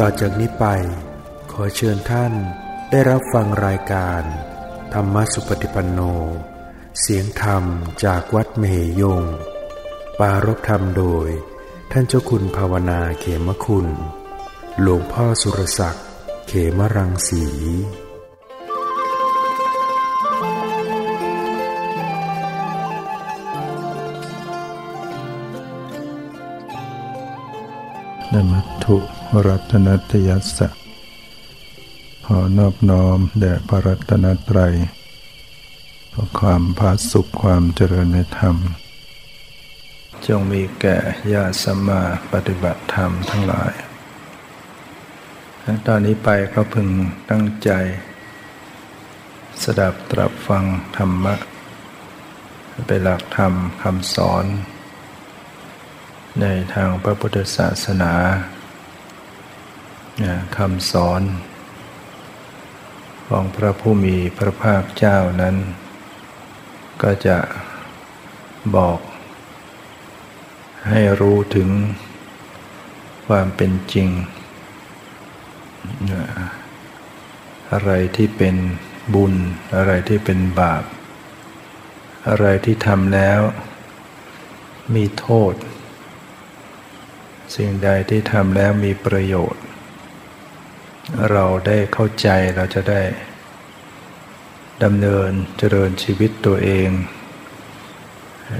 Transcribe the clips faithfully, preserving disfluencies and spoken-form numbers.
ต่อจากนี้ไปขอเชิญท่านได้รับฟังรายการธรรมสุปฏิปันโนเสียงธรรมจากวัดมเหยงค์ปารภธรรมโดยท่านเจ้าคุณภาวนาเขมคุณหลวงพ่อสุรศักดิ์เขมรังสีนมัตถุรัตนัตยัสสะขอนอบน้อมแด่พระรัตนตรัยขอความผาสุขความเจริญในธรรมจงมีแก่ญาติสัมมาปฏิบัติธรรมทั้งหลายตอนนี้ไปก็พึงตั้งใจสดับตรับฟังธรรมะเป็นหลักธรรมคำสอนในทางพระพุทธศาสนาคำสอนของพระผู้มีพระภาคเจ้านั้นก็จะบอกให้รู้ถึงความเป็นจริงอะไรที่เป็นบุญอะไรที่เป็นบาปอะไรที่ทำแล้วมีโทษสิ่งใดที่ทำแล้วมีประโยชน์เราได้เข้าใจเราจะได้ดำเนินเจริญชีวิตตัวเอง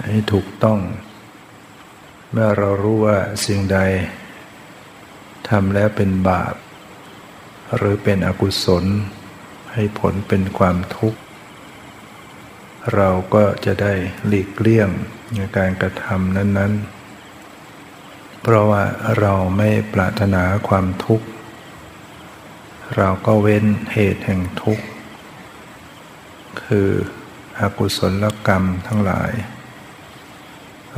ให้ถูกต้องเมื่อเรารู้ว่าสิ่งใดทำแล้วเป็นบาปหรือเป็นอกุศลให้ผลเป็นความทุกข์เราก็จะได้หลีกเลี่ยงในการกระทำนั้นๆเพราะว่าเราไม่ปรารถนาความทุกข์เราก็เว้นเหตุแห่งทุกข์คืออกุศลกรรมทั้งหลาย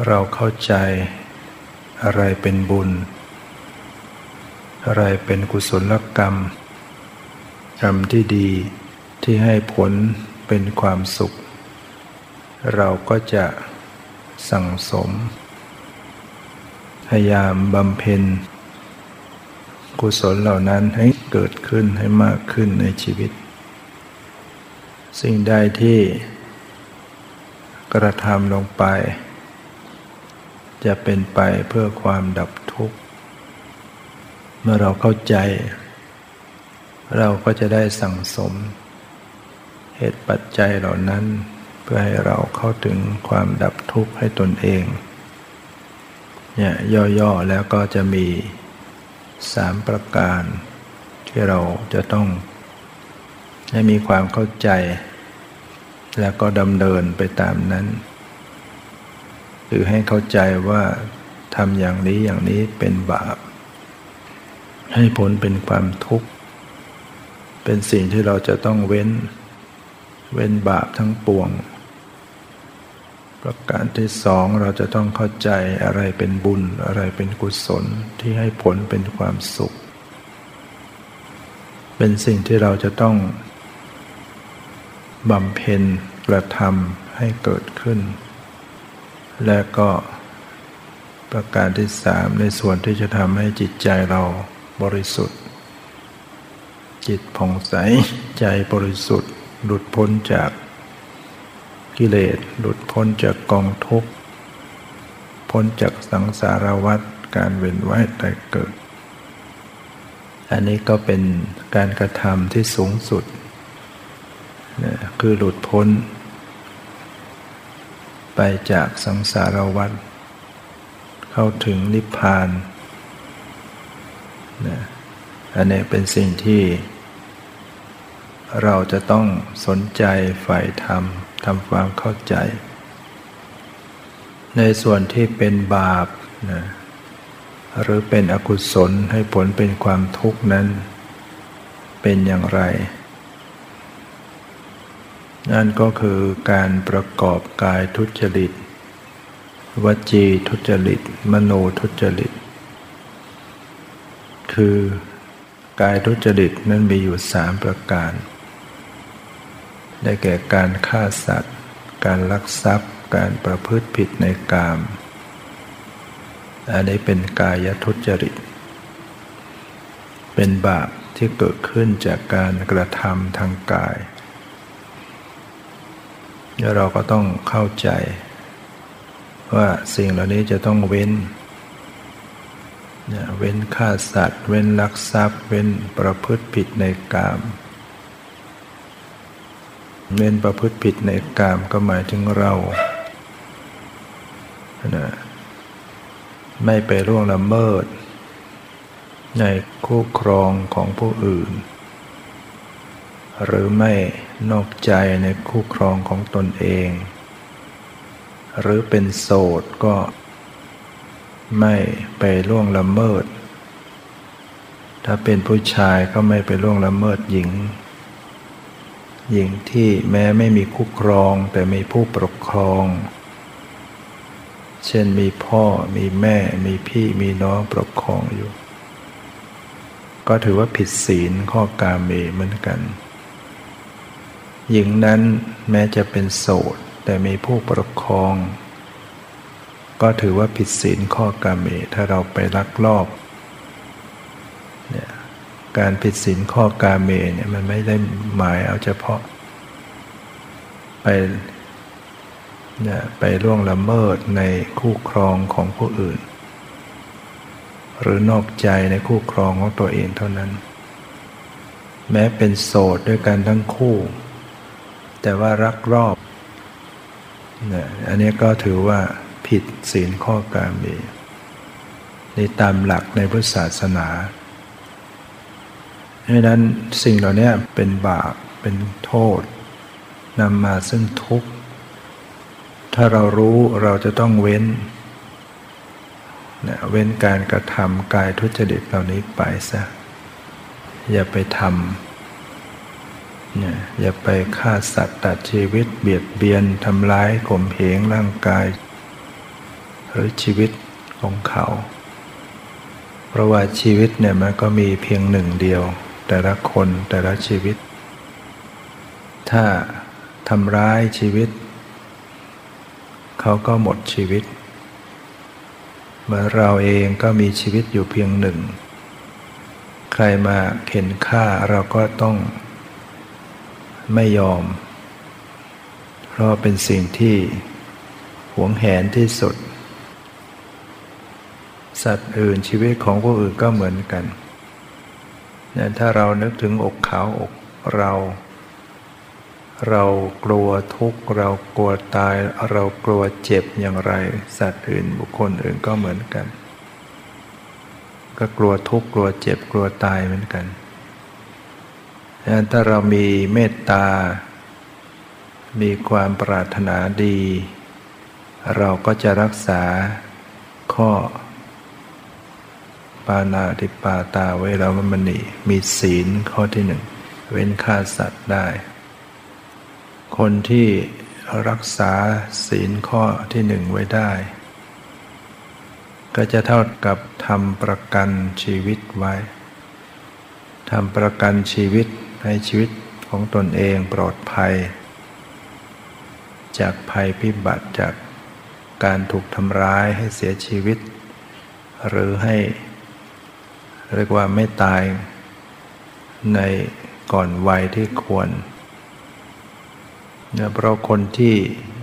เราเข้าใจอะไรเป็นบุญอะไรเป็นกุศลกรรมกรรมที่ดีที่ให้ผลเป็นความสุขเราก็จะสั่งสมพยายามบำเพ็ญกุศลเหล่านั้นให้เกิดขึ้นให้มากขึ้นในชีวิตสิ่งใดที่กระทำลงไปจะเป็นไปเพื่อความดับทุกข์เมื่อเราเข้าใจเราก็จะได้สั่งสมเหตุปัจจัยเหล่านั้นเพื่อให้เราเข้าถึงความดับทุกข์ให้ตนเองเนี่ยย่อๆแล้วก็จะมีสามประการที่เราจะต้องให้มีความเข้าใจแล้วก็ดำเนินไปตามนั้นคือให้เข้าใจว่าทำอย่างนี้อย่างนี้เป็นบาปให้ผลเป็นความทุกข์เป็นสิ่งที่เราจะต้องเว้นเว้นบาปทั้งปวงประการที่สองเราจะต้องเข้าใจอะไรเป็นบุญอะไรเป็นกุศลที่ให้ผลเป็นความสุขเป็นสิ่งที่เราจะต้องบำเพ็ญกระทำให้เกิดขึ้นและก็ประการที่สามในส่วนที่จะทำให้จิตใจเราบริสุทธิ์จิตผ่องใสใจบริสุทธิ์หลุดพ้นจากกิเลสหลุดพ้นจากกองทุกข์พ้นจากสังสารวัฏการเวียนว่ายตายเกิดอันนี้ก็เป็นการกระทำที่สูงสุดนะคือหลุดพ้นไปจากสังสารวัฏเข้าถึงนิพพานนะอันนี้เป็นสิ่งที่เราจะต้องสนใจใฝ่ธรรมทำความเข้าใจในส่วนที่เป็นบาปนะหรือเป็นอกุศลให้ผลเป็นความทุกข์นั้นเป็นอย่างไรนั่นก็คือการประกอบกายทุจริตวจีทุจริตมโนทุจริตคือกายทุจริตนั้นมีอยู่สามประการได้แก่การฆ่าสัตว์การลักทรัพย์การประพฤติผิดในกามอันนี้เป็นกายทุจริต เป็นบาปที่เกิดขึ้นจากการกระทำทางกายแล้วเราก็ต้องเข้าใจว่าสิ่งเหล่านี้จะต้องเว้นเว้นฆ่าสัตว์เว้นลักทรัพย์เว้นประพฤติผิดในกามเว้นประพฤติผิดในกามก็หมายถึงเรานะไม่ไปล่วงละเมิดในคู่ครองของผู้อื่นหรือไม่นอกใจในคู่ครองของตนเองหรือเป็นโสดก็ไม่ไปล่วงละเมิดถ้าเป็นผู้ชายก็ไม่ไปล่วงละเมิดหญิงหญิงที่แม้ไม่มีคู่ครองแต่มีผู้ปกครองเช่นมีพ่อมีแม่มีพี่มีน้องปกครองอยู่ก็ถือว่าผิดศีลข้อกาเมเหมือนกันหญิงนั้นแม้จะเป็นโสดแต่มีผู้ปกครองก็ถือว่าผิดศีลข้อกาเมถ้าเราไปลักลอบเนี่ยการผิดศีลข้อกาเมเนี่ยมันไม่ได้หมายเอาเฉพาะไปเนี่ยไปล่วงละเมิดในคู่ครองของผู้อื่นหรือนอกใจในคู่ครองของตัวเองเท่านั้นแม้เป็นโสดด้วยกันทั้งคู่แต่ว่ารักรอบเนี่ยอันนี้ก็ถือว่าผิดศีลข้อกาเมนี่ตามหลักในพุทธศาสนาเพราะนั้นสิ่งเหล่านี้เป็นบาปเป็นโทษนำมาซึ่งทุกข์ถ้าเรารู้เราจะต้องเว้นนะเว้นการกระทำกายทุจริตเหล่านี้ไปซะอย่าไปทำนะอย่าไปฆ่าสัตว์ตัดชีวิตเบียดเบียนทำร้ายข่มเหงร่างกายหรือชีวิตของเขาเพราะว่าชีวิตเนี่ยมันก็มีเพียงหนึ่งเดียวแต่ละคนแต่ละชีวิตถ้าทำร้ายชีวิตเขาก็หมดชีวิตเหมือนเราเองก็มีชีวิตอยู่เพียงหนึ่งใครมาเข็นฆ่าเราก็ต้องไม่ยอมเพราะเป็นสิ่งที่หวงแหนที่สุดสัตว์อื่นชีวิตของผู้อื่นก็เหมือนกันเนี่ยถ้าเรานึกถึงอกเขาอกเราเรากลัวทุกข์เรากลัวตายเรากลัวเจ็บอย่างไรสัตว์อื่นบุคคลอื่นก็เหมือนกันก็กลัวทุกข์กลัวเจ็บกลัวตายเหมือนกันเนี่ยถ้าเรามีเมตตามีความปรารถนาดีเราก็จะรักษาข้อปาณาติปาตาเวรมณีมีศีลข้อที่หนึ่งเว้นฆ่าสัตว์ได้คนที่รักษาศีลข้อที่หนึ่งไว้ได้ก็จะเท่ากับทำประกันชีวิตไว้ทำประกันชีวิตให้ชีวิตของตนเองปลอดภัยจากภัยพิบัติจากการถูกทำร้ายให้เสียชีวิตหรือให้เรียกว่าไม่ตายในก่อนวัยที่ควรเนี่ยเพราะคนที่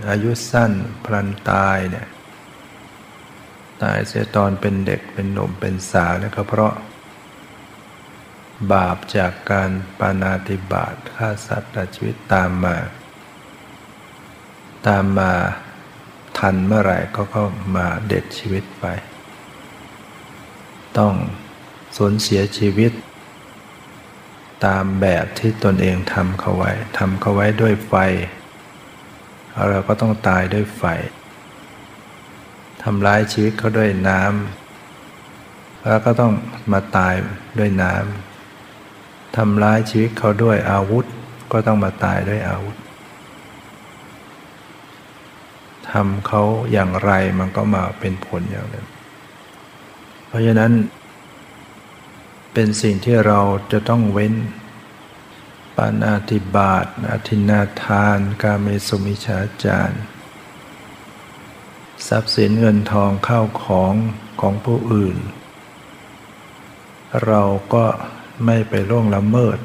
อายุสั้นพลันตายเนี่ยตายเสียตอนเป็นเด็กเป็นหนุ่มเป็นสาวเนี่ยก็เพราะบาปจากการปาณาติบาตฆ่าสัตว์ตัดชีวิตตามมาตามมาทันเมื่อไหร่ก็ก็มาเด็ดชีวิตไปต้องสูญเสียชีวิตตามแบบที่ตนเองทำเขาไว้ทำเขาไว้ด้วยไฟเราก็ต้องตายด้วยไฟทำร้ายชีวิตเขาด้วยน้ำแล้วก็ต้องมาตายด้วยน้ำทำร้ายชีวิตเขาด้วยอาวุธก็ต้องมาตายด้วยอาวุธทำเขาอย่างไรมันก็มาเป็นผลอย่างนั้นเพราะฉะนั้นเป็นสิ่งที่เราจะต้องเว้นปาณาติบาตอทินนาทานกาเมสุมิจฉาจารทรัพย์สินเงินทองเข้าของของผู้อื่นเราก็ ไม่ไปล่วงละเมิด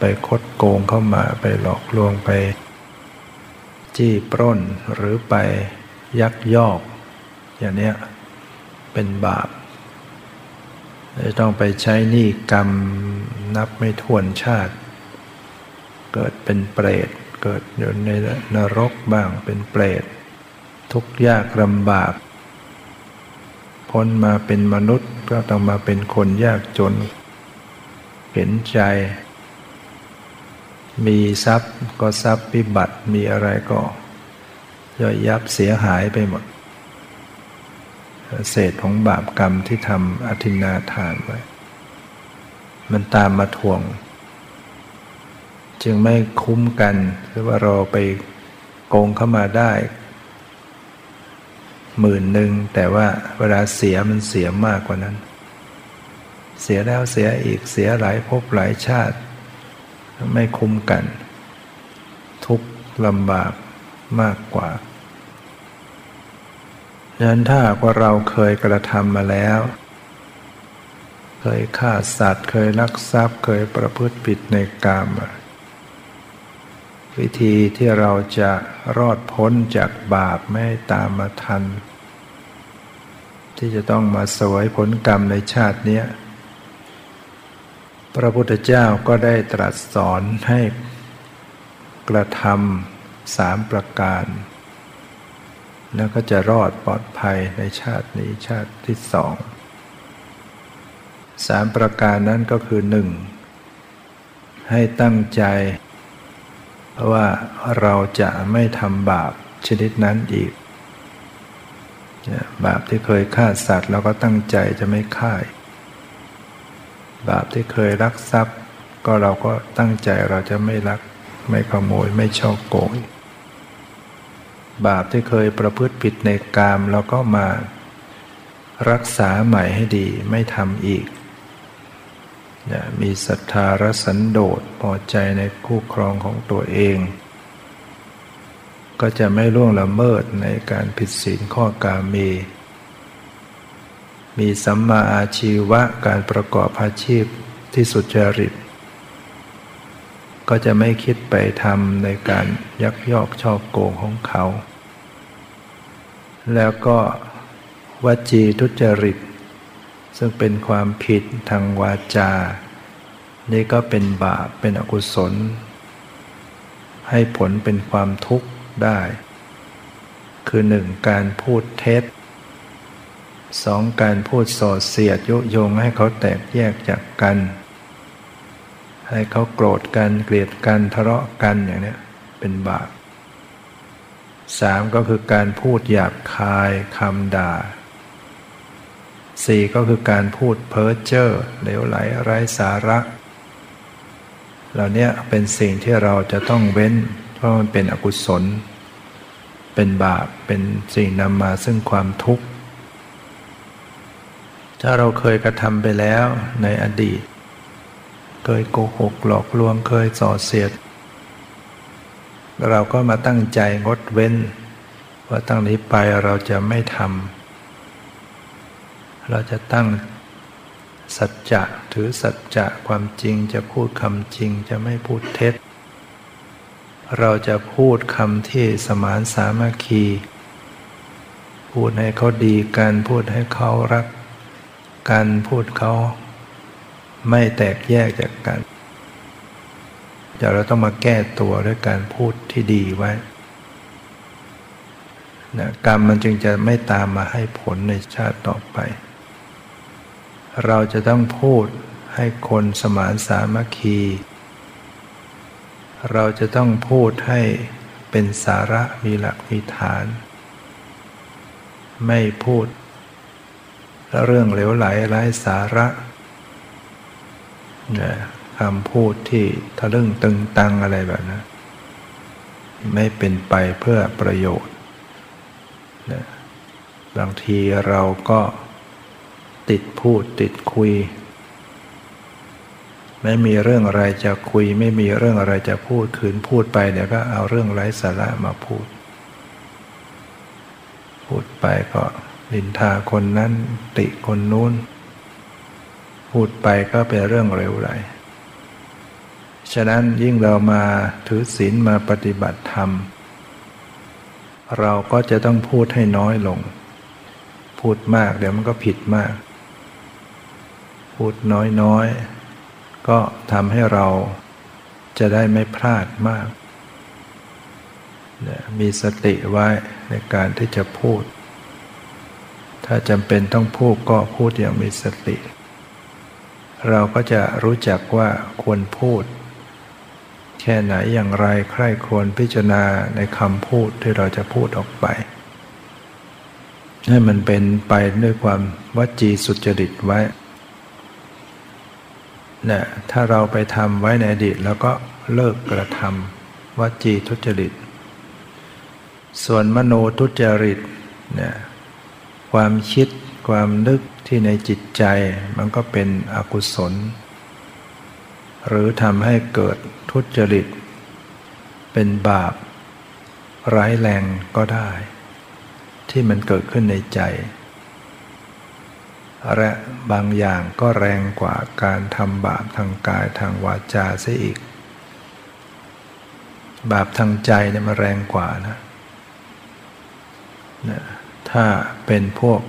ไปคดโกงเข้ามาไปหลอกลวงไปจี้ปล้นหรือไปยักยอกอย่างเนี้ยเป็นบาปจะต้องไปใช้หนี้กรรมนับไม่ถ้วนชาติเกิดเป็นเปรตเกิดอยู่ในนรกบ้างเป็นเปรตทุกข์ยากลำบากพ้นมาเป็นมนุษย์ก็ต้องมาเป็นคนยากจนเห็นใจมีทรัพย์ก็ทรัพย์พิบัติมีอะไรก็ย่อยยับเสียหายไปหมดเศษของบาปกรรมที่ทำอทินนาทานไว้มันตามมาทวงจึงไม่คุ้มกันหรือว่าเราไปโกงเข้ามาได้หมื่นหนึ่งแต่ว่าเวลาเสียมันเสียมากกว่านั้นเสียแล้วเสียอีกเสียหลายภพหลายชาติไม่คุ้มกันทุกข์ลำบากมากกว่าดังนั้นถ้าว่าเราเคยกระทำมาแล้วเคยฆ่าสัตว์เคยลักทรัพย์เคยประพฤติผิดในกามวิธีที่เราจะรอดพ้นจากบาปไม่ตามมาทันที่จะต้องมาเสวยผลกรรมในชาตินี้พระพุทธเจ้าก็ได้ตรัสสอนให้กระทำสามประการแล้วก็จะรอดปลอดภัยในชาตินี้ชาติที่สองสามประการนั้นก็คือหนึ่งให้ตั้งใจว่าเราจะไม่ทำบาปชนิดนั้นอีกบาปที่เคยฆ่าสัตว์เราก็ตั้งใจจะไม่ฆ่าบาปที่เคยลักทรัพย์ก็เราก็ตั้งใจเราจะไม่ลักไม่ขโมยไม่ฉ้อโกงบาปที่เคยประพฤติผิดในกามเราก็มารักษาใหม่ให้ดีไม่ทำอีกมีศรัทธาและสันโดษพอใจในคู่ครองของตัวเองก็จะไม่ล่วงละเมิดในการผิดศีลข้อกาเมมีสัมมาอาชีวะการประกอบอาชีพที่สุจริตก็จะไม่คิดไปทำในการยักยอกฉ้อโกงของเขาแล้วก็วจีทุจริตซึ่งเป็นความผิดทางวาจานี่ก็เป็นบาปเป็นอกุศลให้ผลเป็นความทุกข์ได้คือหนึ่งการพูดเท็จสองการพูดส่อเสียดยุยงให้เขาแตกแยกจากกันให้เขาโกรธกันเกลียดกันทะเลาะกันอย่างนี้เป็นบาปสามก็คือการพูดหยาบคายคำด่าสี่ก็คือการพูดเพ้อเจ้อเหลวไหลไร้สาระเหล่านี้เป็นสิ่งที่เราจะต้องเว้นเพราะมันเป็นอกุศลเป็นบาปเป็นสิ่งนำมาซึ่งความทุกข์ถ้าเราเคยกระทำไปแล้วในอดีตเคยโกหกหลอกลวงเคยส่อเสียดเราก็มาตั้งใจงดเว้นว่าตั้งนี้ไปเราจะไม่ทำเราจะตั้งสัจจะถือสัจจะความจริงจะพูดคำจริงจะไม่พูดเท็จเราจะพูดคำที่สมานสามัคคีพูดให้เขาดีกันพูดให้เขารักกันพูดเขาไม่แตกแยกจากกันเดี๋ยวเราต้องมาแก้ตัวด้วยการพูดที่ดีไว้นะกรรมมันจึงจะไม่ตามมาให้ผลในชาติต่อไปเราจะต้องพูดให้คนสมานสามัคคีเราจะต้องพูดให้เป็นสาระมีหลักมีฐานไม่พูดเรื่องเหลวไหลไร้สาระนะคำพูดที่ทะลึ่งตึงตังอะไรแบบนั้นไม่เป็นไปเพื่อประโยชน์นะบางทีเราก็ติดพูดติดคุยไม่มีเรื่องอะไรจะคุยไม่มีเรื่องอะไรจะพูดคืนพูดไปเดี๋ยวก็เอาเรื่องไร้สาระมาพูดพูดไปก็นินทาคนนั้นติคนนู้น พูดไปก็เป็นเรื่องเหลวไหลฉะนั้นยิ่งเรามาถือศีลมาปฏิบัติธรรมเราก็จะต้องพูดให้น้อยลงพูดมากเดี๋ยวมันก็ผิดมากพูดน้อยๆก็ทำให้เราจะได้ไม่พลาดมากมีสติไว้ในการที่จะพูดถ้าจำเป็นต้องพูดก็พูดอย่างมีสติเราก็จะรู้จักว่าควรพูดแค่ไหนอย่างไรใคร่ครวญพิจารณาในคำพูดที่เราจะพูดออกไปให้มันเป็นไปด้วยความวจีสุจริตไว้นะถ้าเราไปทำไว้ในอดีตแล้วก็เลิกกระทำวจีทุจริตส่วนมโนทุจริตนะความคิดความนึกที่ในจิตใจมันก็เป็นอกุศลหรือทำให้เกิดทุจริตเป็นบาปร้ายแรงก็ได้ที่มันเกิดขึ้นในใจและบางอย่างก็แรงกว่าการทำบาปทางกายทางวาจาซะอีกบาปทางใจเนี่ยมันแรงกว่านะนะถ้าเป็นพวก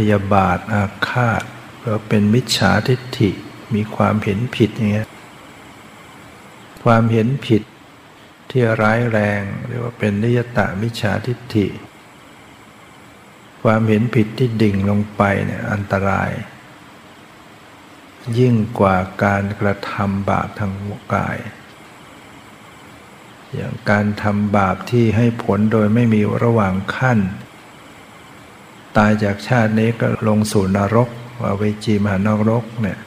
พยาบาทอาฆาตหรือเป็นมิจฉาทิฏฐิมีความเห็นผิดอย่างเงี้ยความเห็นผิดที่ร้ายแรงเรียกว่าเป็นนิยตมิจฉาทิฏฐิความเห็นผิดที่ดิ่งลงไปเนี่ยอันตรายยิ่งกว่าการกระทำบาปทางกายอย่างการทำบาปที่ให้ผลโดยไม่มีระหว่างขั้นตายจากชาตินี้ก็ลงสู่นรกอเวจีมหานรกเนี่ย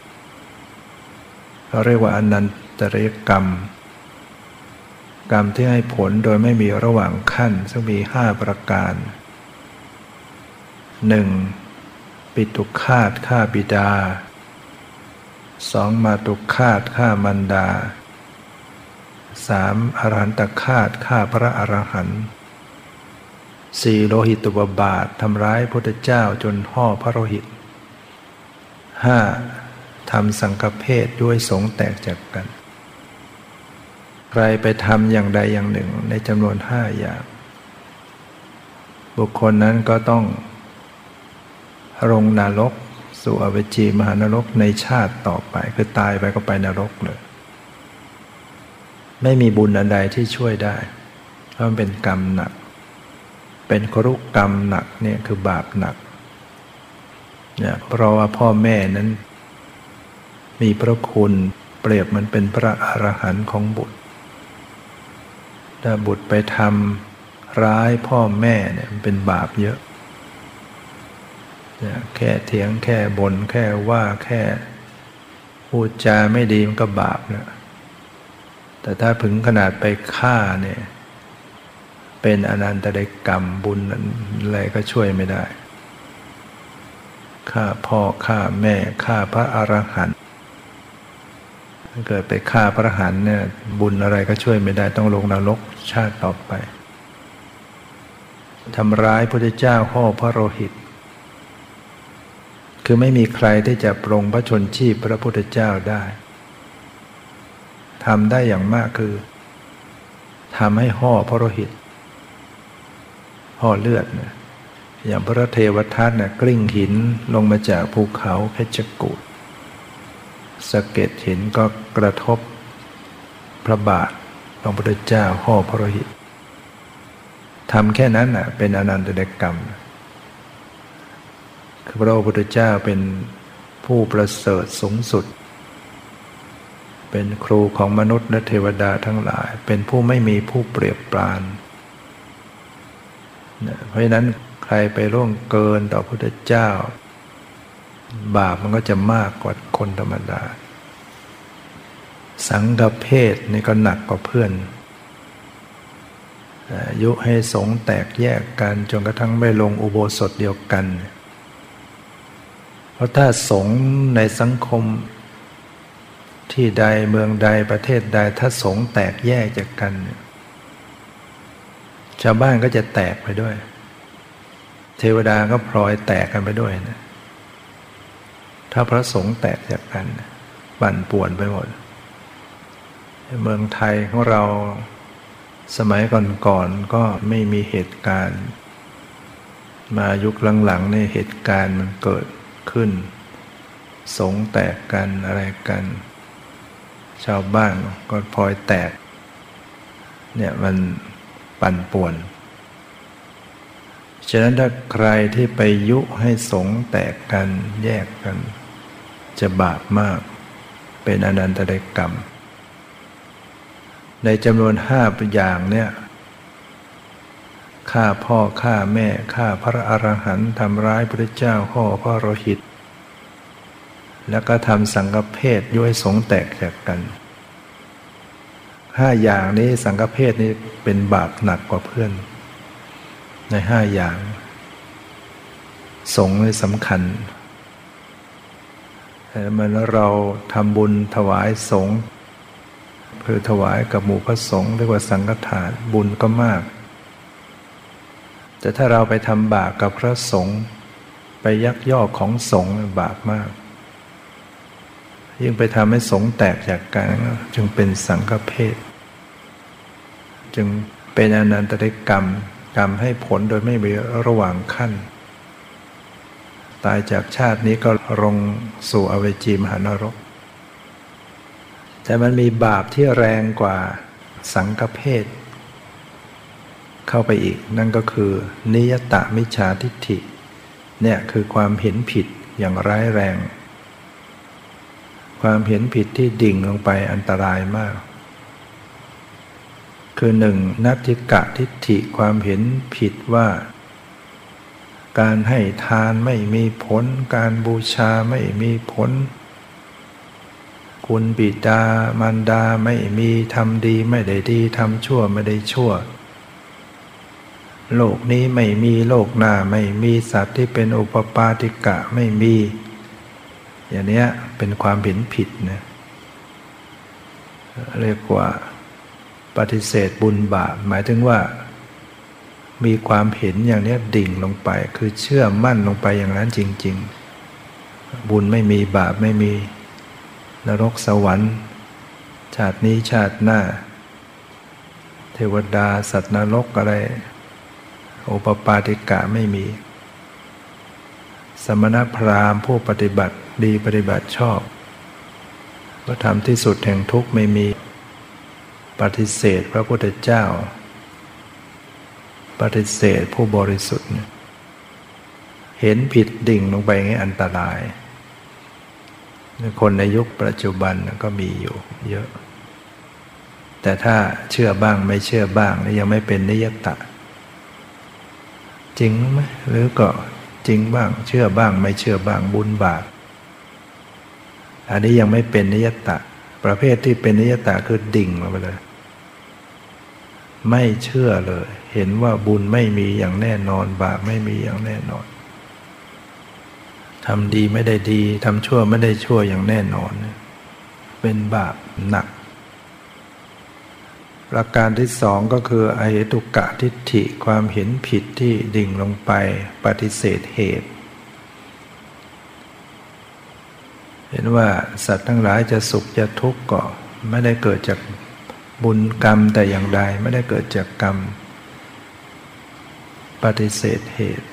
เขาเรียกว่าอนันตริยกรรมกรรมที่ให้ผลโดยไม่มีระหว่างขั้นซึ่งมีห้าประการหนึ่งปิตุฆาตฆ่าบิดาสองมาตุฆาตฆ่ามารดาสามอรหันตฆาตฆ่าพระอรหันต์สี่โลหิตบาททำร้ายพระพุทธเจ้าจนห่อพระโลหิตห้าทำสังฆเพศด้วยสงฆ์แตกจากกันใครไปทำอย่างใดอย่างหนึ่งในจำนวนห้าอย่างบุคคลนั้นก็ต้องลงนรกสู่อเวจีมหานรกในชาติต่อไปคือตายไปก็ไปนรกเลยไม่มีบุญอันใดที่ช่วยได้เพราะมันเป็นกรรมหนักเป็นครุกรรมหนักเนี่ยคือบาปหนักเนี่ยเพราะว่าพ่อแม่นั้นมีพระคุณเปรียบมันเป็นพระอรหันต์ของบุตรถ้าบุตรไปทำร้ายพ่อแม่เนี่ยมันเป็นบาปเยอะเนี่ยแค่เถียงแค่บ่นแค่ว่าแค่พูดจาไม่ดีมันก็บาปนะแต่ถ้าถึงขนาดไปฆ่าเนี่ยเป็นอนันตริยกรรมบุญอะไรก็ช่วยไม่ได้ฆ่าพ่อฆ่าแม่ฆ่าพระอรหันต์ถ้าเกิดไปฆ่าพระอรหันต์เนี่ยบุญอะไรก็ช่วยไม่ได้ต้องลงนรกชาติต่อไปทำร้ายพระพุทธเจ้าห่อพระโลหิตคือไม่มีใครที่จะปรงพระชนชีพพระพุทธเจ้าได้ทำได้อย่างมากคือทำให้ห่อพระโลหิตห่อเลือดนะอย่างพระเทวทัตนะกลิ้งหินลงมาจากภูเขาเพชรกูฏสะเก็ดหินก็กระทบพระบาทของพระพุทธเจ้าห่อพระโลหิตทำแค่นั้นนะเป็นอนันตริยกรรมคือพระพุทธเจ้าเป็นผู้ประเสริฐสูงสุดเป็นครูของมนุษย์และเทวดาทั้งหลายเป็นผู้ไม่มีผู้เปรียบปรานเพราะฉะนั้นใครไปล่วงเกินต่อพระพุทธเจ้าบาปมันก็จะมากกว่าคนธรรมดาสังฆเพศนี่ก็หนักกว่าเพื่อนยุให้สงฆ์แตกแยกกันจนกระทั่งไม่ลงอุโบสถเดียวกันเพราะถ้าสงฆ์ในสังคมที่ใดเมืองใดประเทศใดถ้าสงฆ์แตกแยกจากกันชาวบ้านก็จะแตกไปด้วยเทวดาก็พลอยแตกกันไปด้วยนะ ถ้าพระสงฆ์แตกจากกันปั่นป่วนไปหมดเมืองไทยของเราสมัยก่อนๆ ก็ไม่มีเหตุการณ์มายุคหลังๆในเหตุการณ์มันเกิดขึ้นสงฆ์แตกกันอะไรกันชาวบ้านก็พลอยแตกเนี่ยมันปั่นป่วนฉะนั้นถ้าใครที่ไปยุให้สงฆ์แตกกันแยกกันจะบาปมากเป็นอนันตรกรรมในจำนวนห้าอย่างเนี่ยฆ่าพ่อฆ่าแม่ฆ่าพระอรหันต์ทำร้ายพระเจ้าข้อพระโลหิตแล้วก็ทำสังฆเพศยุให้สงฆ์แตกจากกันห้าอย่างนี้สังฆเพศนี่เป็นบาปหนักกว่าเพื่อนในห้าอย่างสงฆ์นี่สำคัญแต่เมื่อเราทำบุญถวายสงฆ์เพื่อถวายกับหมู่พระสงฆ์เรียกว่าสังฆทานบุญก็มากแต่ถ้าเราไปทำบาปกับพระสงฆ์ไปยักยอกของสงฆ์บาปมากยิ่งไปทำให้สงฆ์แตกจากกันจึงเป็นสังฆเพศจึงเป็นอนันตริกรรมกรรมให้ผลโดยไม่มีระหว่างขั้นตายจากชาตินี้ก็ลงสู่อเวจีมหานรกแต่มันมีบาปที่แรงกว่าสังฆเพศเข้าไปอีกนั่นก็คือนิยตมิจฉาทิฏฐิเนี่ยคือความเห็นผิดอย่างร้ายแรงความเห็นผิดที่ดิ่งลงไปอันตรายมากคือหนึ่งนัตถิกะทิฏฐิความเห็นผิดว่าการให้ทานไม่มีผลการบูชาไม่มีผลคุณบิดามารดาไม่มีทำดีไม่ได้ดีทำชั่วไม่ได้ชั่วโลกนี้ไม่มีโลกหน้าไม่มีสัตว์ที่เป็นอุปปาติกะไม่มีอย่างนี้เป็นความเห็นผิดนะเรียกว่าปฏิเสธบุญบาปหมายถึงว่ามีความเห็นอย่างนี้ดิ่งลงไปคือเชื่อมั่นลงไปอย่างนั้นจริงๆบุญไม่มีบาปไม่มีนรกสวรรค์ชาตินี้ชาติหน้าเทวดาสัตว์นรกอะไรอุปปาติกะไม่มีสมณพราหมณ์ผู้ปฏิบัติดีปฏิบัติชอบก็ทำที่สุดแห่งทุกข์ไม่มีปฏิเสธพระพุทธเจ้าปฏิเสธผู้บริสุทธิ์เห็นผิดดิ่งลงไปอย่างนี้อันตรายคนในยุคปัจจุบันก็มีอยู่เยอะแต่ถ้าเชื่อบ้างไม่เชื่อบ้างนี่ยังไม่เป็นนิยตะจริงไหมหรือก็จริงบ้างเชื่อบ้างไม่เชื่อบ้างบุญบาปอันนี้ยังไม่เป็นนิยตะประเภทที่เป็นนิยตะคือดิ่งลงไปเลยไม่เชื่อเลยเห็นว่าบุญไม่มีอย่างแน่นอนบาปไม่มีอย่างแน่นอนทำดีไม่ได้ดีทำชั่วไม่ได้ชั่วอย่างแน่นอนเป็นบาปหนักประการที่สองก็คืออเหตุกะทิฏฐิความเห็นผิดที่ดิ่งลงไปปฏิเสธเหตุเห็นว่าสัตว์ทั้งหลายจะสุขจะทุกข์ก็ไม่ได้เกิดจากบุญกรรมแต่อย่างใดไม่ได้เกิดจากกรรมปฏิเสธเหตุ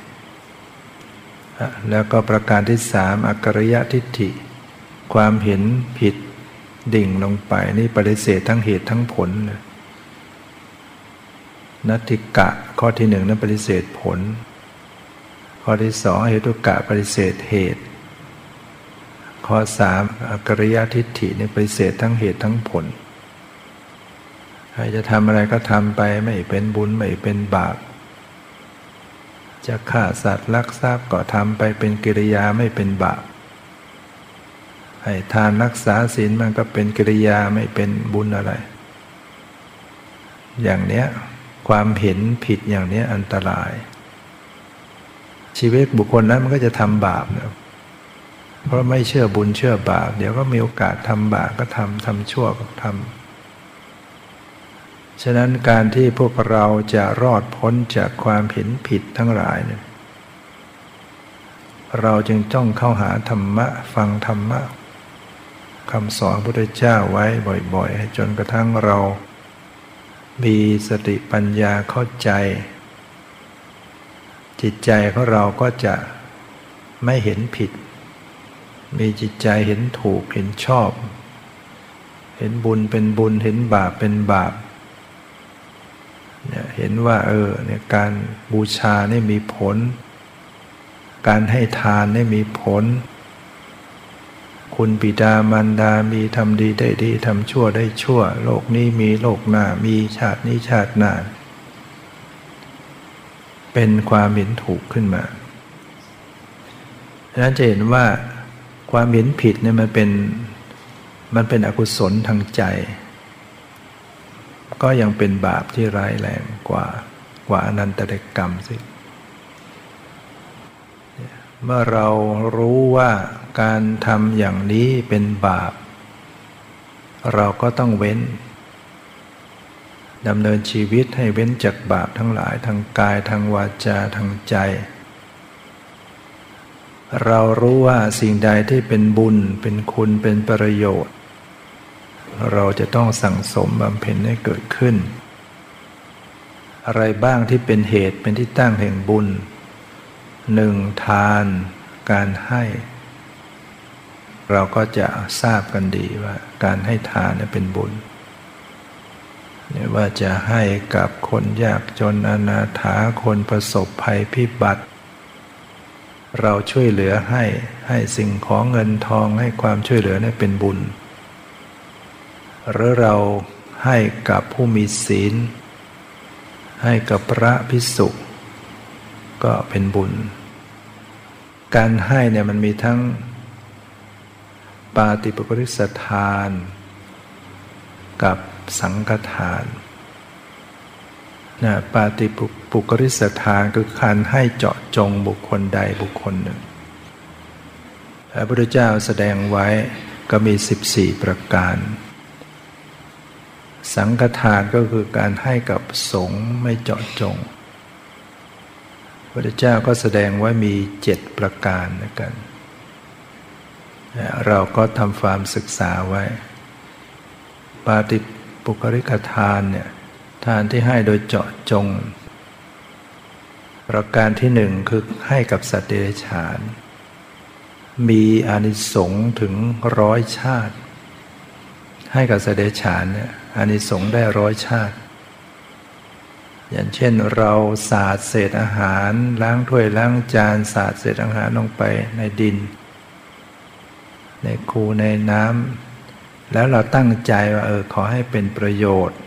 แล้วก็ประการที่สามอักริยทิฏฐิความเห็นผิดดิ่งลงไปนี่ปฏิเสธทั้งเหตุทั้งผลเลยนัตถิกะข้อที่หนึ่งนั้นปฏิเสธผลข้อที่สองอเหตุกะปฏิเสธเหตุข้อสามอักริยทิฏฐินี่ปฏิเสธทั้งเหตุทั้งผลใครจะทำอะไรก็ทำไปไม่เป็นบุญไม่เป็นบาปจะฆ่าสัตว์ลักทรัพย์ก็ทำไปเป็นกิริยาไม่เป็นบาปให้ทานรักษาศีลมันก็เป็นกิริยาไม่เป็นบุญอะไรอย่างเนี้ยความเห็นผิดอย่างเนี้ยอันตรายชีวิตบุคคลนั้นมันก็จะทำบาปนะเพราะไม่เชื่อบุญเชื่อบาปเดี๋ยวก็มีโอกาสทำบาปก็ทำทำชั่วก็ทำฉะนั้นการที่พวกเราจะรอดพ้นจากความเห็นผิดทั้งหลายเนี่ย เราจึงจ้องเข้าหาธรรมะฟังธรรมะคำสอนพระพุทธเจ้าไว้บ่อยๆจนกระทั่งเรามีสติปัญญาเข้าใจจิตใจของเราก็จะไม่เห็นผิดมีจิตใจเห็นถูกเห็นชอบเห็นบุญเป็นบุญเห็นบาปเป็นบาปเนี่ยเห็นว่าเออเนี่ยการบูชาเนี่ยมีผลการให้ทานเนี่ยมีผลคุณบิดามารดามีทำดีได้ดีทำชั่วได้ชั่วโลกนี้มีโลกหน้ามีชาตินี้ชาติหน้าเป็นความเห็นถูกขึ้นมาดังนั้นจะเห็นว่าความเห็นผิดเนี่ยมันเป็นมันเป็นอกุศลทางใจก็ยังเป็นบาปที่ร้ายแรงกว่ากว่าอนันตกรรมสิเมื่อเรารู้ว่าการทำอย่างนี้เป็นบาปเราก็ต้องเว้นดำเนินชีวิตให้เว้นจากบาปทั้งหลายทางกายทางวาจาทางใจเรารู้ว่าสิ่งใดที่เป็นบุญเป็นคุณเป็นประโยชน์เราจะต้องสั่งสมบำเพ็ญให้เกิดขึ้นอะไรบ้างที่เป็นเหตุเป็นที่ตั้งแห่งบุญหนึ่งทานการให้เราก็จะทราบกันดีว่าการให้ทานเป็นบุญเนี่ยว่าจะให้กับคนยากจนอนาถาคนประสบภัยพิบัติเราช่วยเหลือให้ให้สิ่งของเงินทองให้ความช่วยเหลือเนี่ยเป็นบุญหรือเราให้กับผู้มีศีลให้กับพระภิกษุก็เป็นบุญการให้เนี่ยมันมีทั้งปาติปุริสทานกับสังฆทานนะปาติปุริสทานคือการให้เจาะจงบุคคลใดบุคคลหนึ่งพระพุทธเจ้าแสดงไว้ก็มีสิบสี่ประการสังฆทานก็คือการให้กับสงฆ์ไม่เจาะจงพระพุทธเจ้าก็แสดงไว้มีเจ็ดประการด้วยกันเราก็ทำความศึกษาไว้ปาติปุริสทานเนี่ยทานที่ให้โดยเจาะจงประการที่หนึ่งคือให้กับสัตว์เดรัจฉานมีอานิสงส์ถึงร้อยชาติให้กับสัตว์เดรัจฉานเนี่ยอานิสงส์ได้ร้อยชาติอย่างเช่นเราสาดเศษอาหารล้างถ้วยล้างจานสาดเศษอาหารลงไปในดินในคูในน้ำแล้วเราตั้งใจว่าเออขอให้เป็นประโยชน์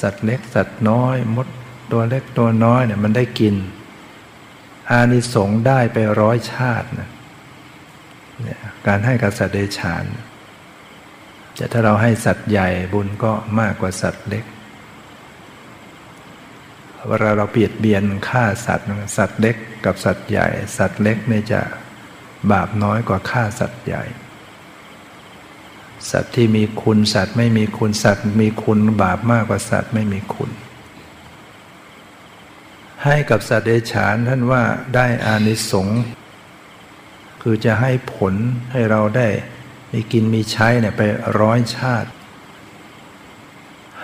สัตว์เล็กสัตว์น้อยมดตัวเล็กตัวน้อยเนี่ยมันได้กินอานิสงส์ได้ไปร้อยชาตินะเนี่ยการให้กับสัตว์เดรัจฉานแต่ถ้าเราให้สัตว์ใหญ่บุญก็มากกว่าสัตว์เล็กเวลาเราเบียดเบียนฆ่าสัตว์สัตว์เล็กกับสัตว์ใหญ่สัตว์เล็กเนี่ยจะบาปน้อยกว่าฆ่าสัตว์ใหญ่สัตว์ที่มีคุณสัตว์ไม่มีคุณสัตว์มีคุณบาปมากกว่าสัตว์ไม่มีคุณให้กับสัตว์เดรัจฉานท่านว่าได้อานิสงส์คือจะให้ผลให้เราได้มีกินมีใช้เนี่ยไปร้อยชาติ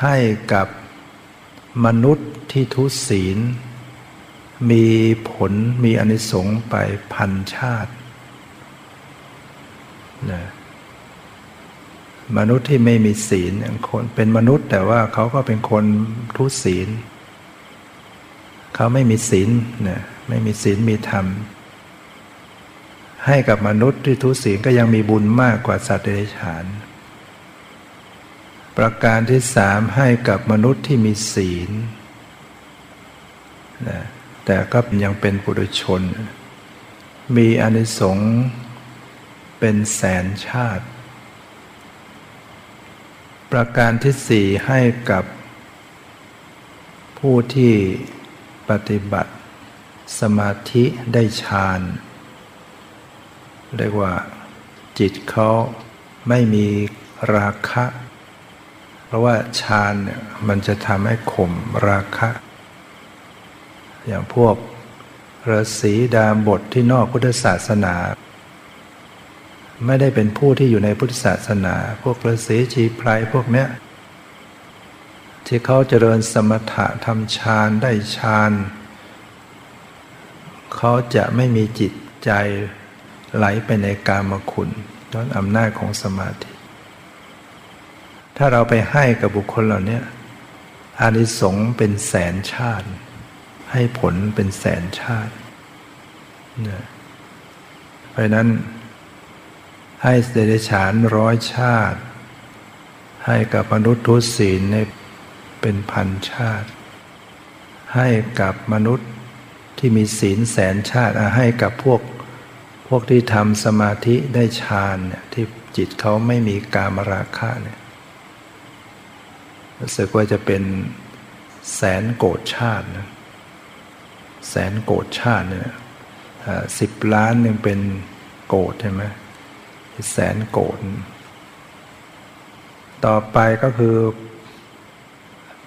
ให้กับมนุษย์ที่ทุศีลมีผลมีอานิสงส์ไปพันชาตินะมนุษย์ที่ไม่มีศีลคนเป็นมนุษย์แต่ว่าเขาก็เป็นคนทุศีลเขาไม่มีศีลนะไม่มีศีลมีธรรมให้กับมนุษย์ที่ทุศีลก็ยังมีบุญมากกว่าสัตว์เดรัจฉานประการที่สามให้กับมนุษย์ที่มีศีลนะแต่ก็ยังเป็นปุถุชนมีอานิสงส์เป็นแสนชาติประการที่สี่ให้กับผู้ที่ปฏิบัติสมาธิได้ฌานเรียกว่าจิตเขาไม่มีราคะเพราะว่าฌานเนี่ยมันจะทำให้ข่มราคะอย่างพวก ฤาษีดาบสที่นอกพุทธศาสนาไม่ได้เป็นผู้ที่อยู่ในพุทธศาสนาพวกฤาษีชีไพรพวกเนี้ยที่เขาเจริญสมถะทำฌานได้ฌานเขาจะไม่มีจิตใจไหลไปในกามคุณย้อนอำนาจของสมาธิถ้าเราไปให้กับบุคคลเหล่านี้อานิสงส์เป็นแสนชาติให้ผลเป็นแสนชาตินะเพราะนั้นให้เดรัจฉานร้อยชาติให้กับมนุษย์ทุศีลในเป็นพันชาติให้กับมนุษย์ที่มีศีลแสนชาติให้กับพวกพวกที่ทำสมาธิได้ฌานเนี่ยที่จิตเขาไม่มีกามราคะเนี่ยรู้สึกว่าจะเป็นแสนโกฏชาตินะแสนโกฏชาติเนี่ยสิบล้านนึงเป็นโกฏใช่ไหมแสนโกฏต่อไปก็คือ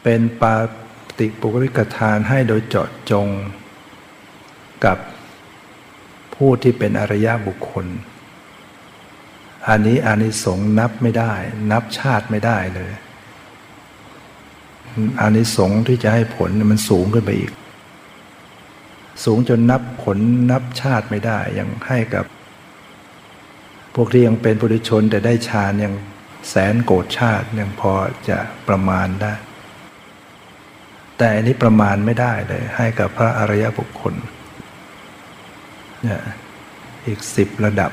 เป็นปาติปุกลิกทานให้โดยเจาะจงกับผู้ที่เป็นอริยบุคคลอันนี้อานิสงส์นับไม่ได้นับชาติไม่ได้เลยอานิสงส์ที่จะให้ผลมันสูงขึ้นไปอีกสูงจนนับผลนับชาติไม่ได้ยังให้กับพวกที่ยังเป็นปุถุชนแต่ได้ฌานยังแสนโกฏชาติยังพอจะประมาณได้แต่อันนี้ประมาณไม่ได้เลยให้กับพระอริยบุคคลเนี่ยอีกสิบระดับ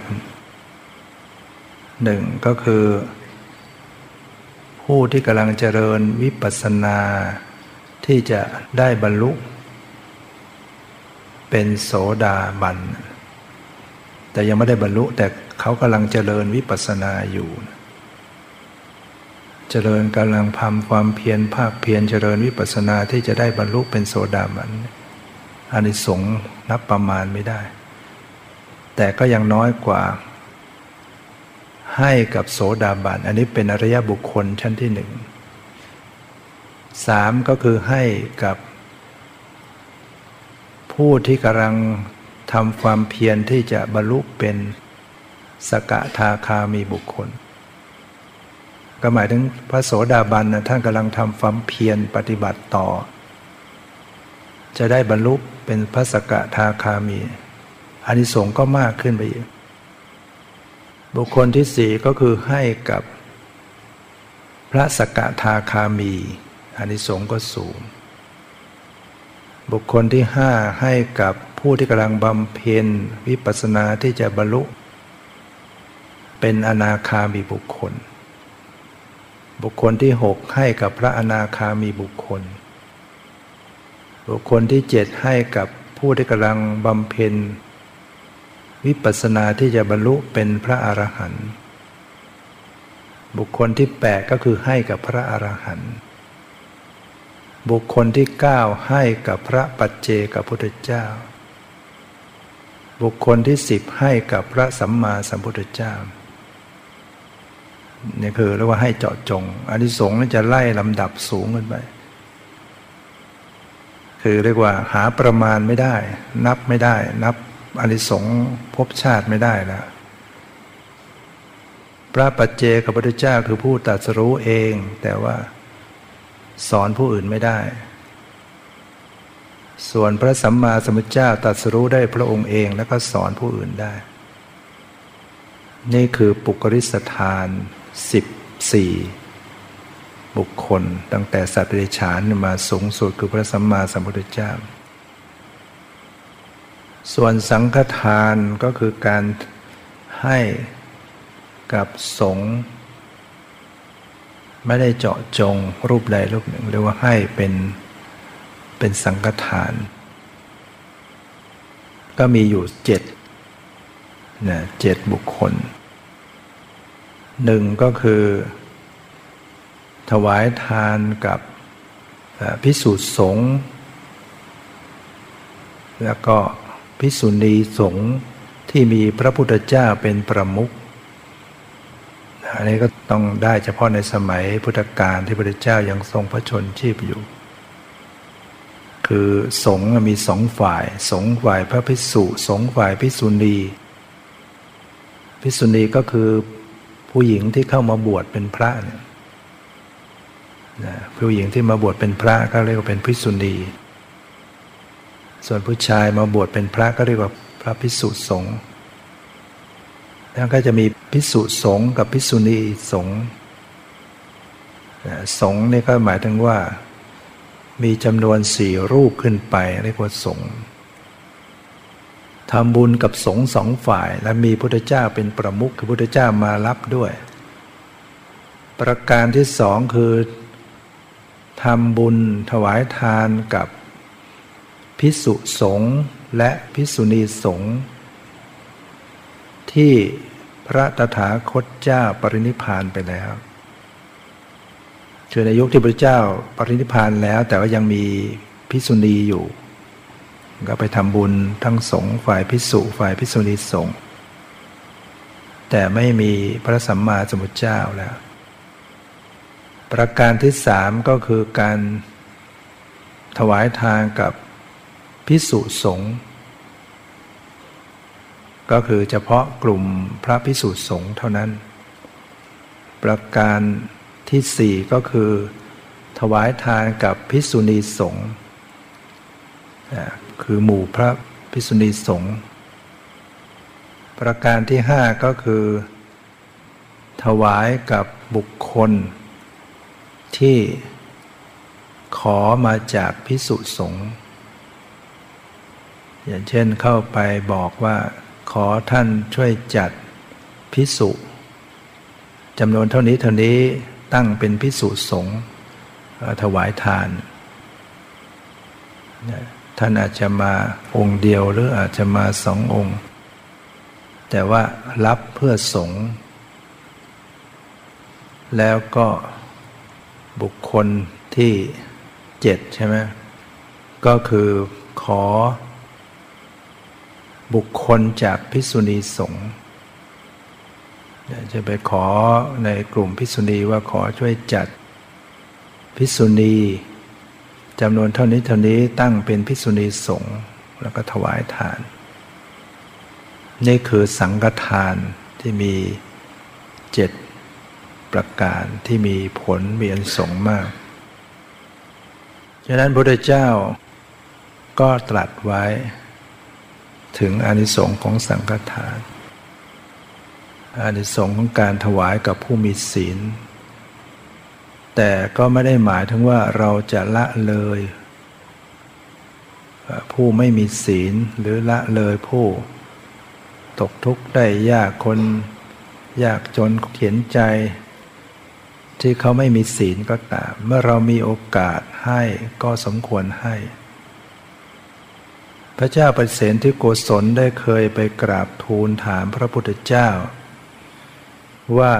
หนึ่งก็คือผู้ที่กำลังเจริญวิปัสสนาที่จะได้บรรลุเป็นโสดาบันแต่ยังไม่ได้บรรลุแต่เขากำลังเจริญวิปัสสนาอยู่เจริญกำลังทำความเพียรภาคเพียรเจริญวิปัสสนาที่จะได้บรรลุเป็นโสดาบันอานิสงส์นับประมาณไม่ได้แต่ก็ยังน้อยกว่าให้กับโสดาบันอันนี้เป็นอริยบุคคลชั้นที่หนึ่งสามก็คือให้กับผู้ที่กำลังทำความเพียรที่จะบรรลุเป็นสกทาคามีบุคคลก็หมายถึงพระโสดาบันนะท่านกำลังทำความเพียรปฏิบัติต่อจะได้บรรลุเป็นพระสกทาคามีอานิสงส์ก็มากขึ้นไปอีกบุคคลที่สี่ก็คือให้กับพระสกทาคามีอานิสงส์ก็สูงบุคคลที่ห้าให้กับผู้ที่กำลังบำเพ็ญวิปัสสนาที่จะบรรลุเป็นอนาคามีบุคคลบุคคลที่หกให้กับพระอนาคามีบุคคลบุคคลที่เจ็ดให้กับผู้ที่กำลังบำเพ็ญวิปัสสนาที่จะบรรลุเป็นพระอรหันต์บุคคลที่แปดก็คือให้กับพระอรหันต์บุคคลที่เก้าให้กับพระปัจเจกพุทธเจ้าบุคคลที่สิบให้กับพระสัมมาสัมพุทธเจ้านี่คือเรียกว่าให้เจาะจงอานิสงส์จะไล่ลำดับสูงขึ้นไปคือเรียกว่าหาประมาณไม่ได้นับไม่ได้นับอานิสงส์ภพชาติไม่ได้แล้วพระปัจเจกพุทธเจ้าคือผู้ตรัสรู้เองแต่ว่าสอนผู้อื่นไม่ได้ส่วนพระสัมมาสัมพุทธเจ้าตรัสรู้ได้พระองค์เองแล้วก็สอนผู้อื่นได้นี่คือปุกริสทานสิบสี่บุคคลตั้งแต่สัตว์เดรัจฉานมาสูงสุดคือพระสัมมาสัมพุทธเจ้าส่วนสังฆทานก็คือการให้กับสงฆ์ไม่ได้เจาะจงรูปใดรูปหนึ่งเรียกว่าให้เป็นเป็นสังฆทานก็มีอยู่เจ็ดนะเจ็ดบุคคลหนึ่งก็คือถวายทานกับภิกษุสงฆ์แล้วก็ภิกษุณีสงฆ์ที่มีพระพุทธเจ้าเป็นประมุขอันนี้ก็ต้องได้เฉพาะในสมัยพุทธกาลที่พระพุทธเจ้ายังทรงพระชนม์ชีพอยู่ คือสงฆ์มีสองฝ่ายสงฆ์ฝ่ายพระภิกษุสงฆ์ฝ่ายภิกษุณีภิกษุณีก็คือผู้หญิงที่เข้ามาบวชเป็นพระเนี่ยผู้หญิงที่มาบวชเป็นพระก็เรียกว่าเป็นภิกษุณีส่วนผู้ชายมาบวชเป็นพระก็เรียกว่าพระภิกษุสงฆ์แล้วก็จะมีภิกษุสงฆ์กับภิกษุณีสงฆ์สงฆ์นี่ก็หมายถึงว่ามีจำนวนสี่รูปขึ้นไปเรียกว่าสงฆ์ทำบุญกับสงฆ์สองฝ่ายและมีพุทธเจ้าเป็นประมุขคือพุทธเจ้ามารับด้วยประการที่สองคือทำบุญถวายทานกับภิกษุสงฆ์และภิกษุณีสงฆ์ที่พระตถาคตเจ้าปรินิพพานไปแล้วคือในยุคที่พระเจ้าปรินิพพานแล้วแต่ว่ายังมีภิกษุณีอยู่ก็ไปทำบุญทั้งสงฆ์ฝ่ายภิกษุฝ่ายภิกษุณีสงฆ์แต่ไม่มีพระสัมมาสัมพุทธเจ้าแล้วประการที่สามก็คือการถวายทานกับภิกษุสงฆ์ก็คือเฉพาะกลุ่มพระภิกษุสงฆ์เท่านั้นประการที่สี่ก็คือถวายทานกับภิกษุณีสงฆ์คือหมู่พระภิกษุณีสงฆ์ประการที่ห้าก็คือถวายกับบุคคลที่ขอมาจากภิกษุสงฆ์อย่างเช่นเข้าไปบอกว่าขอท่านช่วยจัดภิกษุจำนวนเท่านี้เท่านี้ตั้งเป็นภิกษุสงฆ์ถวายทานท่านอาจจะมาองค์เดียวหรืออาจจะมาสององค์แต่ว่ารับเพื่อสงฆ์แล้วก็บุคคลที่เจ็ดใช่ไหมก็คือขอบุคคลจากภิกษุณีสงฆ์จะไปขอในกลุ่มภิกษุณีว่าขอช่วยจัดภิกษุณีจำนวนเท่านี้เท่านี้ตั้งเป็นภิกษุณีสงฆ์แล้วก็ถวายทานนี่คือสังฆทานที่มีเจ็ดประการที่มีผลมีอานิสงส์มากฉะนั้นพระพุทธเจ้าก็ตรัสไว้ถึงอานิสงส์ของสังฆทานอานิสงส์ของการถวายกับผู้มีศีลแต่ก็ไม่ได้หมายถึงว่าเราจะละเลยผู้ไม่มีศีลหรือละเลยผู้ตกทุกข์ได้ยากคนยากจนเขียนใจที่เขาไม่มีศีลก็ตามเมื่อเรามีโอกาสให้ก็สมควรให้พระเจ้าปเสนที่โกศลได้เคยไปกราบทูลถามพระพุทธเจ้าว่า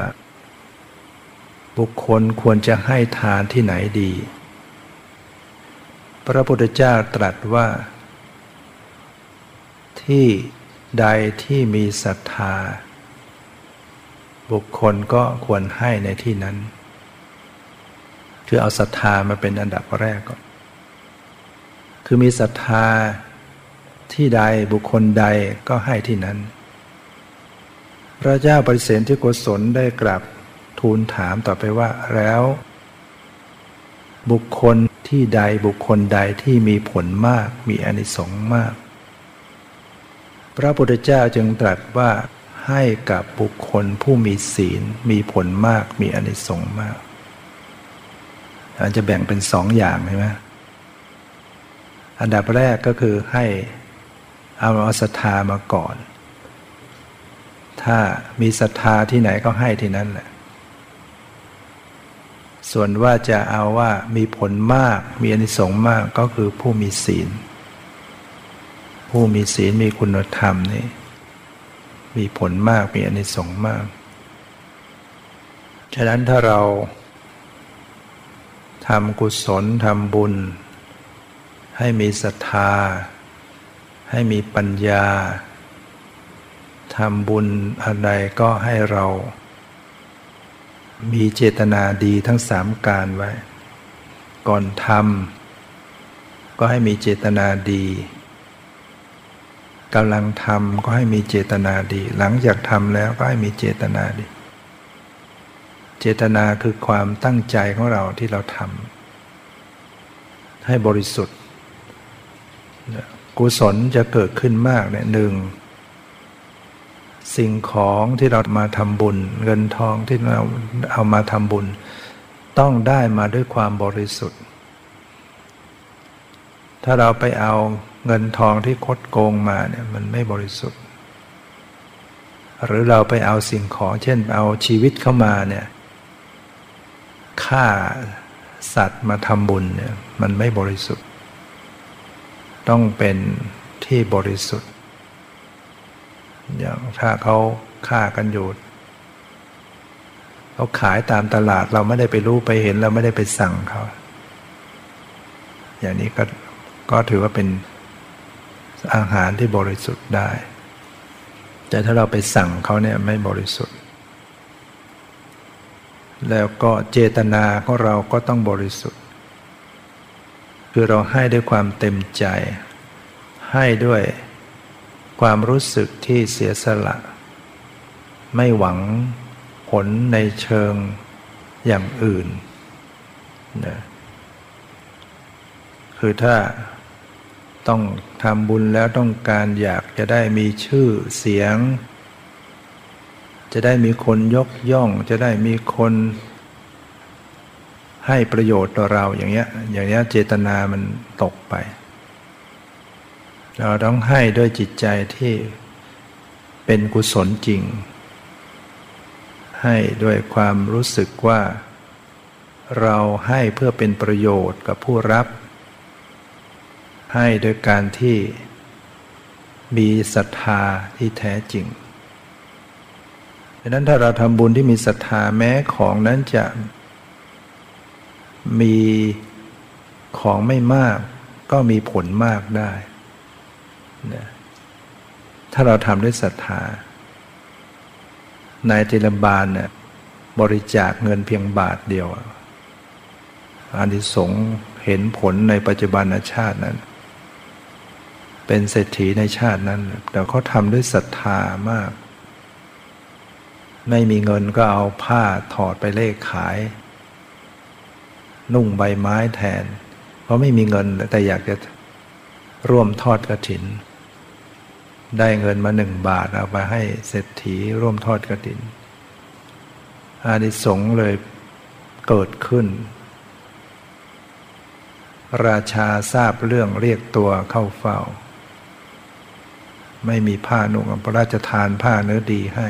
บุคคลควรจะให้ทานที่ไหนดีพระพุทธเจ้าตรัสว่าที่ใดที่มีศรัทธาบุคคลก็ควรให้ในที่นั้นคือเอาศรัทธามาเป็นอันดับแรกก่อนคือมีศรัทธาที่ใดบุคคลใดก็ให้ที่นั้นพระเจ้าปริเสนที่โกศลได้กราบทูลถามต่อไปว่าแล้วบุคคลที่ใดบุคคลใดที่มีผลมากมีอานิสงส์มากพระพุทธเจ้าจึงตรัสว่าให้กับบุคคลผู้มีศีลมีผลมากมีอานิสงส์มากอาจจะแบ่งเป็นสองอย่างใช่ไหมอันดับแรกก็คือให้เอาศรัทธามาก่อนถ้ามีศรัทธาที่ไหนก็ให้ที่นั้นแหละส่วนว่าจะเอาว่ามีผลมากมีอานิสงส์มากก็คือผู้มีศีลผู้มีศีลมีคุณธรรมนี่มีผลมากมีอานิสงส์มากฉะนั้นถ้าเราทำกุศลทำบุญให้มีศรัทธาให้มีปัญญาทำบุญอะไรก็ให้เรามีเจตนาดีทั้งสามการไว้ก่อนทำ ก็ให้มีเจตนาดีกำลังทำก็ให้มีเจตนาดีหลังจากทำแล้วก็ให้มีเจตนาดีเจตนาคือความตั้งใจของเราที่เราทำให้บริสุทธิ์กุศลจะเกิดขึ้นมากเนี่ยหนึ่งสิ่งของที่เรามาทำบุญเงินทองที่เราเอามาทำบุญต้องได้มาด้วยความบริสุทธิ์ถ้าเราไปเอาเงินทองที่คดโกงมาเนี่ยมันไม่บริสุทธิ์หรือเราไปเอาสิ่งของเช่นเอาชีวิตเข้ามาเนี่ยฆ่าสัตว์มาทำบุญเนี่ยมันไม่บริสุทธิ์ต้องเป็นที่บริสุทธิ์อย่างถ้าเขาฆ่ากันอยู่เขาขายตามตลาดเราไม่ได้ไปรู้ไปเห็นเราไม่ได้ไปสั่งเขาอย่างนี้ก็ก็ถือว่าเป็นอาหารที่บริสุทธิ์ได้แต่ถ้าเราไปสั่งเขาเนี่ยไม่บริสุทธิ์แล้วก็เจตนาของเราก็ต้องบริสุทธิ์คือเราให้ด้วยความเต็มใจให้ด้วยความรู้สึกที่เสียสละไม่หวังผลในเชิงอย่างอื่นนะคือถ้าต้องทำบุญแล้วต้องการอยากจะได้มีชื่อเสียงจะได้มีคนยกย่องจะได้มีคนให้ประโยชน์ต่อเราอย่างเงี้ยอย่างเงี้ยเจตนามันตกไปเราต้องให้ด้วยจิตใจที่เป็นกุศลจริงให้ด้วยความรู้สึกว่าเราให้เพื่อเป็นประโยชน์กับผู้รับให้โดยการที่มีศรัทธาที่แท้จริงดังนั้นถ้าเราทำบุญที่มีศรัทธาแม้ของนั้นจะมีของไม่มากก็มีผลมากได้นะถ้าเราทำด้วยศรัทธานายติลบาลเนี่ยบริจาคเงินเพียงบาทเดียวอานิสงส์เห็นผลในปัจจุบันชาตินั้นเป็นเศรษฐีในชาตินั้นแต่เขาทำด้วยศรัทธามากไม่มีเงินก็เอาผ้าถอดไปเล่ขายนุ่งใบไม้แทนเพราะไม่มีเงินแต่อยากจะร่วมทอดกฐินได้เงินมาหนึ่งบาทเอาไปให้เศรษฐีร่วมทอดกฐินอานิสงส์เลยเกิดขึ้นราชาทราบเรื่องเรียกตัวเข้าเฝ้าไม่มีผ้านุ่งพระราชทานผ้าเนื้อดีให้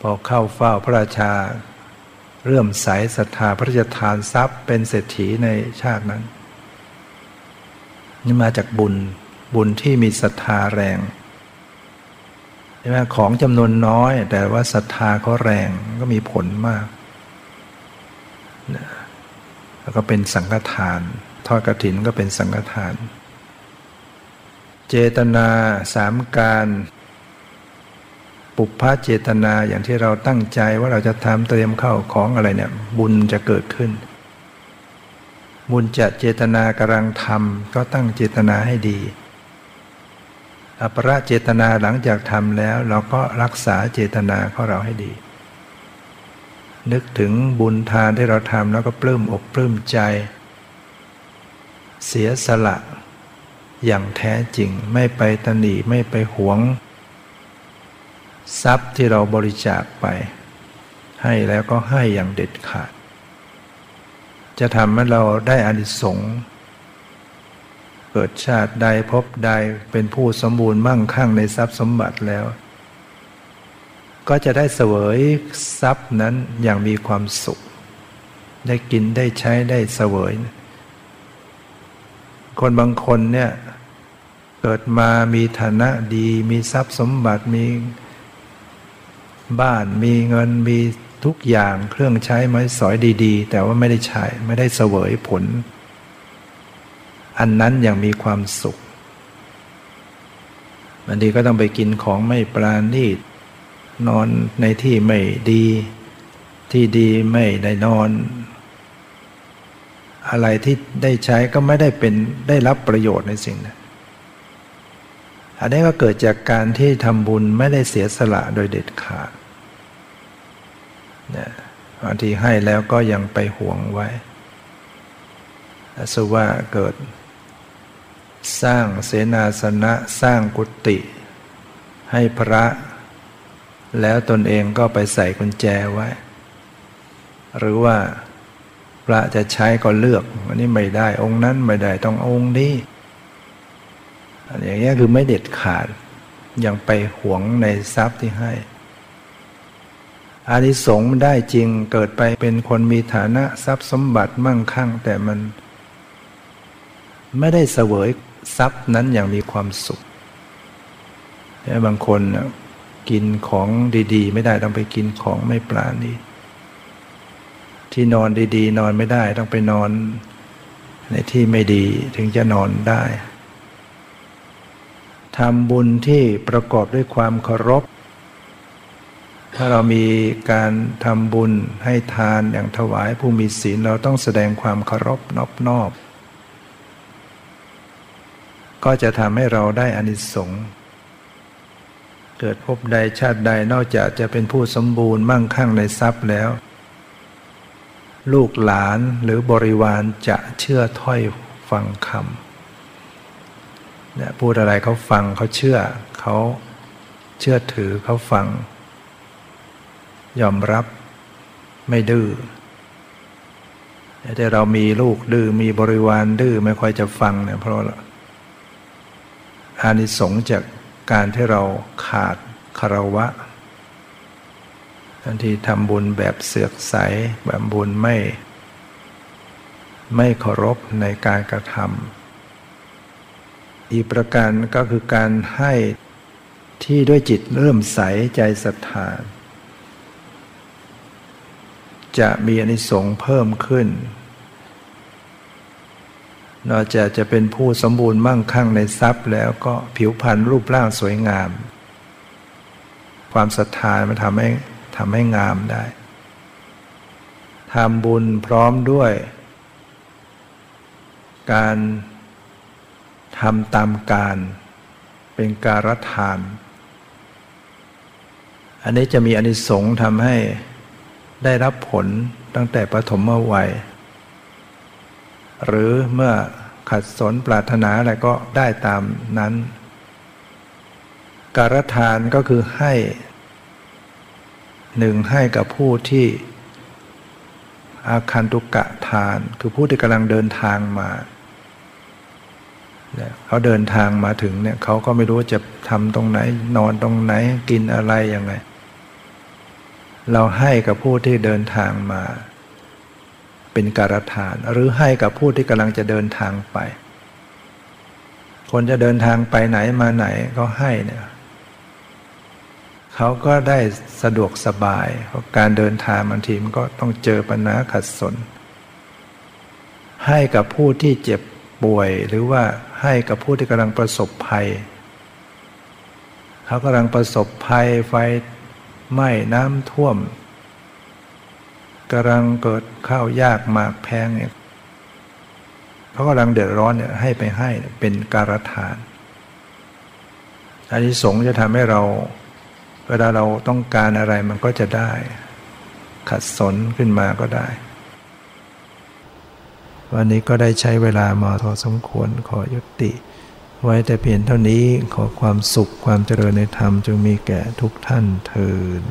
พอเข้าเฝ้าพระราชาเริ่มใสศรัทธาพระราชทานทรัพย์เป็นเศรษฐีในชาตินั้นนี่มาจากบุญบุญที่มีศรัทธาแรงใช่ไหมของจำนวนน้อยแต่ว่าศรัทธาเขาแรงก็มีผลมากแล้วก็เป็นสังฆทานทอดกฐินก็เป็นสังฆทานเจตนาสามการปุพพเจตนาอย่างที่เราตั้งใจว่าเราจะทำเตรียมเข้าของอะไรเนี่ยบุญจะเกิดขึ้นบุญจะเจตนากำลังทำก็ตั้งเจตนาให้ดีอัปปะเจตนาหลังจากทำแล้วเราก็รักษาเจตนาของเราให้ดีนึกถึงบุญทานที่เราทำแล้วก็ปลื้มอกปลื้มใจเสียสละอย่างแท้จริงไม่ไปตนีไม่ไปหวงทรัพย์ที่เราบริจาคไปให้แล้วก็ให้อย่างเด็ดขาดจะทำให้เราได้อานิสงส์เกิดชาติใดพบใดเป็นผู้สมบูรณ์มั่งคั่งในทรัพย์สมบัติแล้วก็จะได้เสวยทรัพย์นั้นอย่างมีความสุขได้กินได้ใช้ได้เสวยคนบางคนเนี่ยเกิดมามีฐานะดีมีทรัพย์สมบัติมีบ้านมีเงินมีทุกอย่างเครื่องใช้ไม้สอยดีๆแต่ว่าไม่ได้ใช้ไม่ได้เสวยผลอันนั้นอย่างมีความสุขบางทีก็ต้องไปกินของไม่ปราณีตนอนในที่ไม่ดีที่ดีไม่ได้นอน อะไรที่ได้ใช้ก็ไม่ได้เป็นได้รับประโยชน์ในสิ่งนั้นอันนี้ก็เกิดจากการที่ทำบุญไม่ได้เสียสละโดยเด็ดขาดนะบางทีให้แล้วก็ยังไปหวงไว้สมมุติว่าเกิดสร้างเสนาสนะสร้างกุฏิให้พระแล้วตนเองก็ไปใส่กุญแจไว้หรือว่าพระจะใช้ก็เลือกอันนี้ไม่ได้องค์นั้นไม่ได้ต้ององค์นี้อย่างนี้คือไม่เด็ดขาดยังไปหวงในทรัพย์ที่ให้อานิสงส์ได้จริงเกิดไปเป็นคนมีฐานะทรัพย์สมบัติมั่งคั่งแต่มันไม่ได้เสวยทรัพย์นั้นอย่างมีความสุขแต่บางคนกินของดีๆไม่ได้ต้องไปกินของไม่ปราณีที่นอนดีๆนอนไม่ได้ต้องไปนอนในที่ไม่ดีถึงจะนอนได้ทำบุญที่ประกอบด้วยความเคารพถ้าเรามีการทำบุญให้ทานอย่างถวายผู้มีศีลเราต้องแสดงความเคารพนอบน้อมก็จะทำให้เราได้อานิสงส์เกิดภพใดชาติใดนอกจากจะเป็นผู้สมบูรณ์มั่งคั่งในทรัพย์แล้วลูกหลานหรือบริวารจะเชื่อถ้อยฟังคำเนี่ยพูดอะไรเขาฟังเขาเชื่อเขาเชื่อถือเขาฟังยอมรับไม่ดื้อแต่เรามีลูกดื้อมีบริวารดื้อไม่ค่อยจะฟังเนี่ยเพราะอานิสงส์จากการที่เราขาดคารวะทันทีทำบุญแบบเสือกใสแบบบุญไม่ไม่เคารพในการกระทำอีกประการก็คือการให้ที่ด้วยจิตเริ่มใสใจศรัทธาจะมีอานิสงส์เพิ่มขึ้นนอกจากจะเป็นผู้สมบูรณ์มั่งคั่งในทรัพย์แล้วก็ผิวพรรณรูปร่างสวยงามความศรัทธามันทำให้ทำให้งามได้ทำบุญพร้อมด้วยการทำตามการเป็นการทานอันนี้จะมีอานิสงส์ทำให้ได้รับผลตั้งแต่ปฐมวัยหรือเมื่อขัดสนปรารถนาอะไรก็ได้ตามนั้นการทานก็คือให้หนึ่งให้กับผู้ที่อาคันตุกะทานคือผู้ที่กำลังเดินทางมาเขาเดินทางมาถึงเนี่ยเขาก็ไม่รู้จะทำตรงไหนนอนตรงไหนกินอะไรยังไงเราให้กับผู้ที่เดินทางมาเป็นการทานหรือให้กับผู้ที่กำลังจะเดินทางไปคนจะเดินทางไปไหนมาไหนก็ให้เนี่ยเขาก็ได้สะดวกสบายเพราะการเดินทางบางทีมันก็ต้องเจอปัญหาขัดสนให้กับผู้ที่เจ็บป่วยหรือว่าให้กับผู้ที่กำลังประสบภัยเขากำลังประสบภัยไฟไหม้น้ำท่วมกำลังเกิดข้าวยากหมากแพงเนี่ยเขากำลังเดือดร้อนเนี่ยให้ไปให้เป็นการทานอานิสงส์จะทำให้เราเวลาเราต้องการอะไรมันก็จะได้ขัดสนขึ้นมาก็ได้วันนี้ก็ได้ใช้เวลามาพอสมควรขอยุติไว้แต่เพียงเท่านี้ขอความสุขความเจริญในธรรมจงมีแก่ทุกท่านเทอญ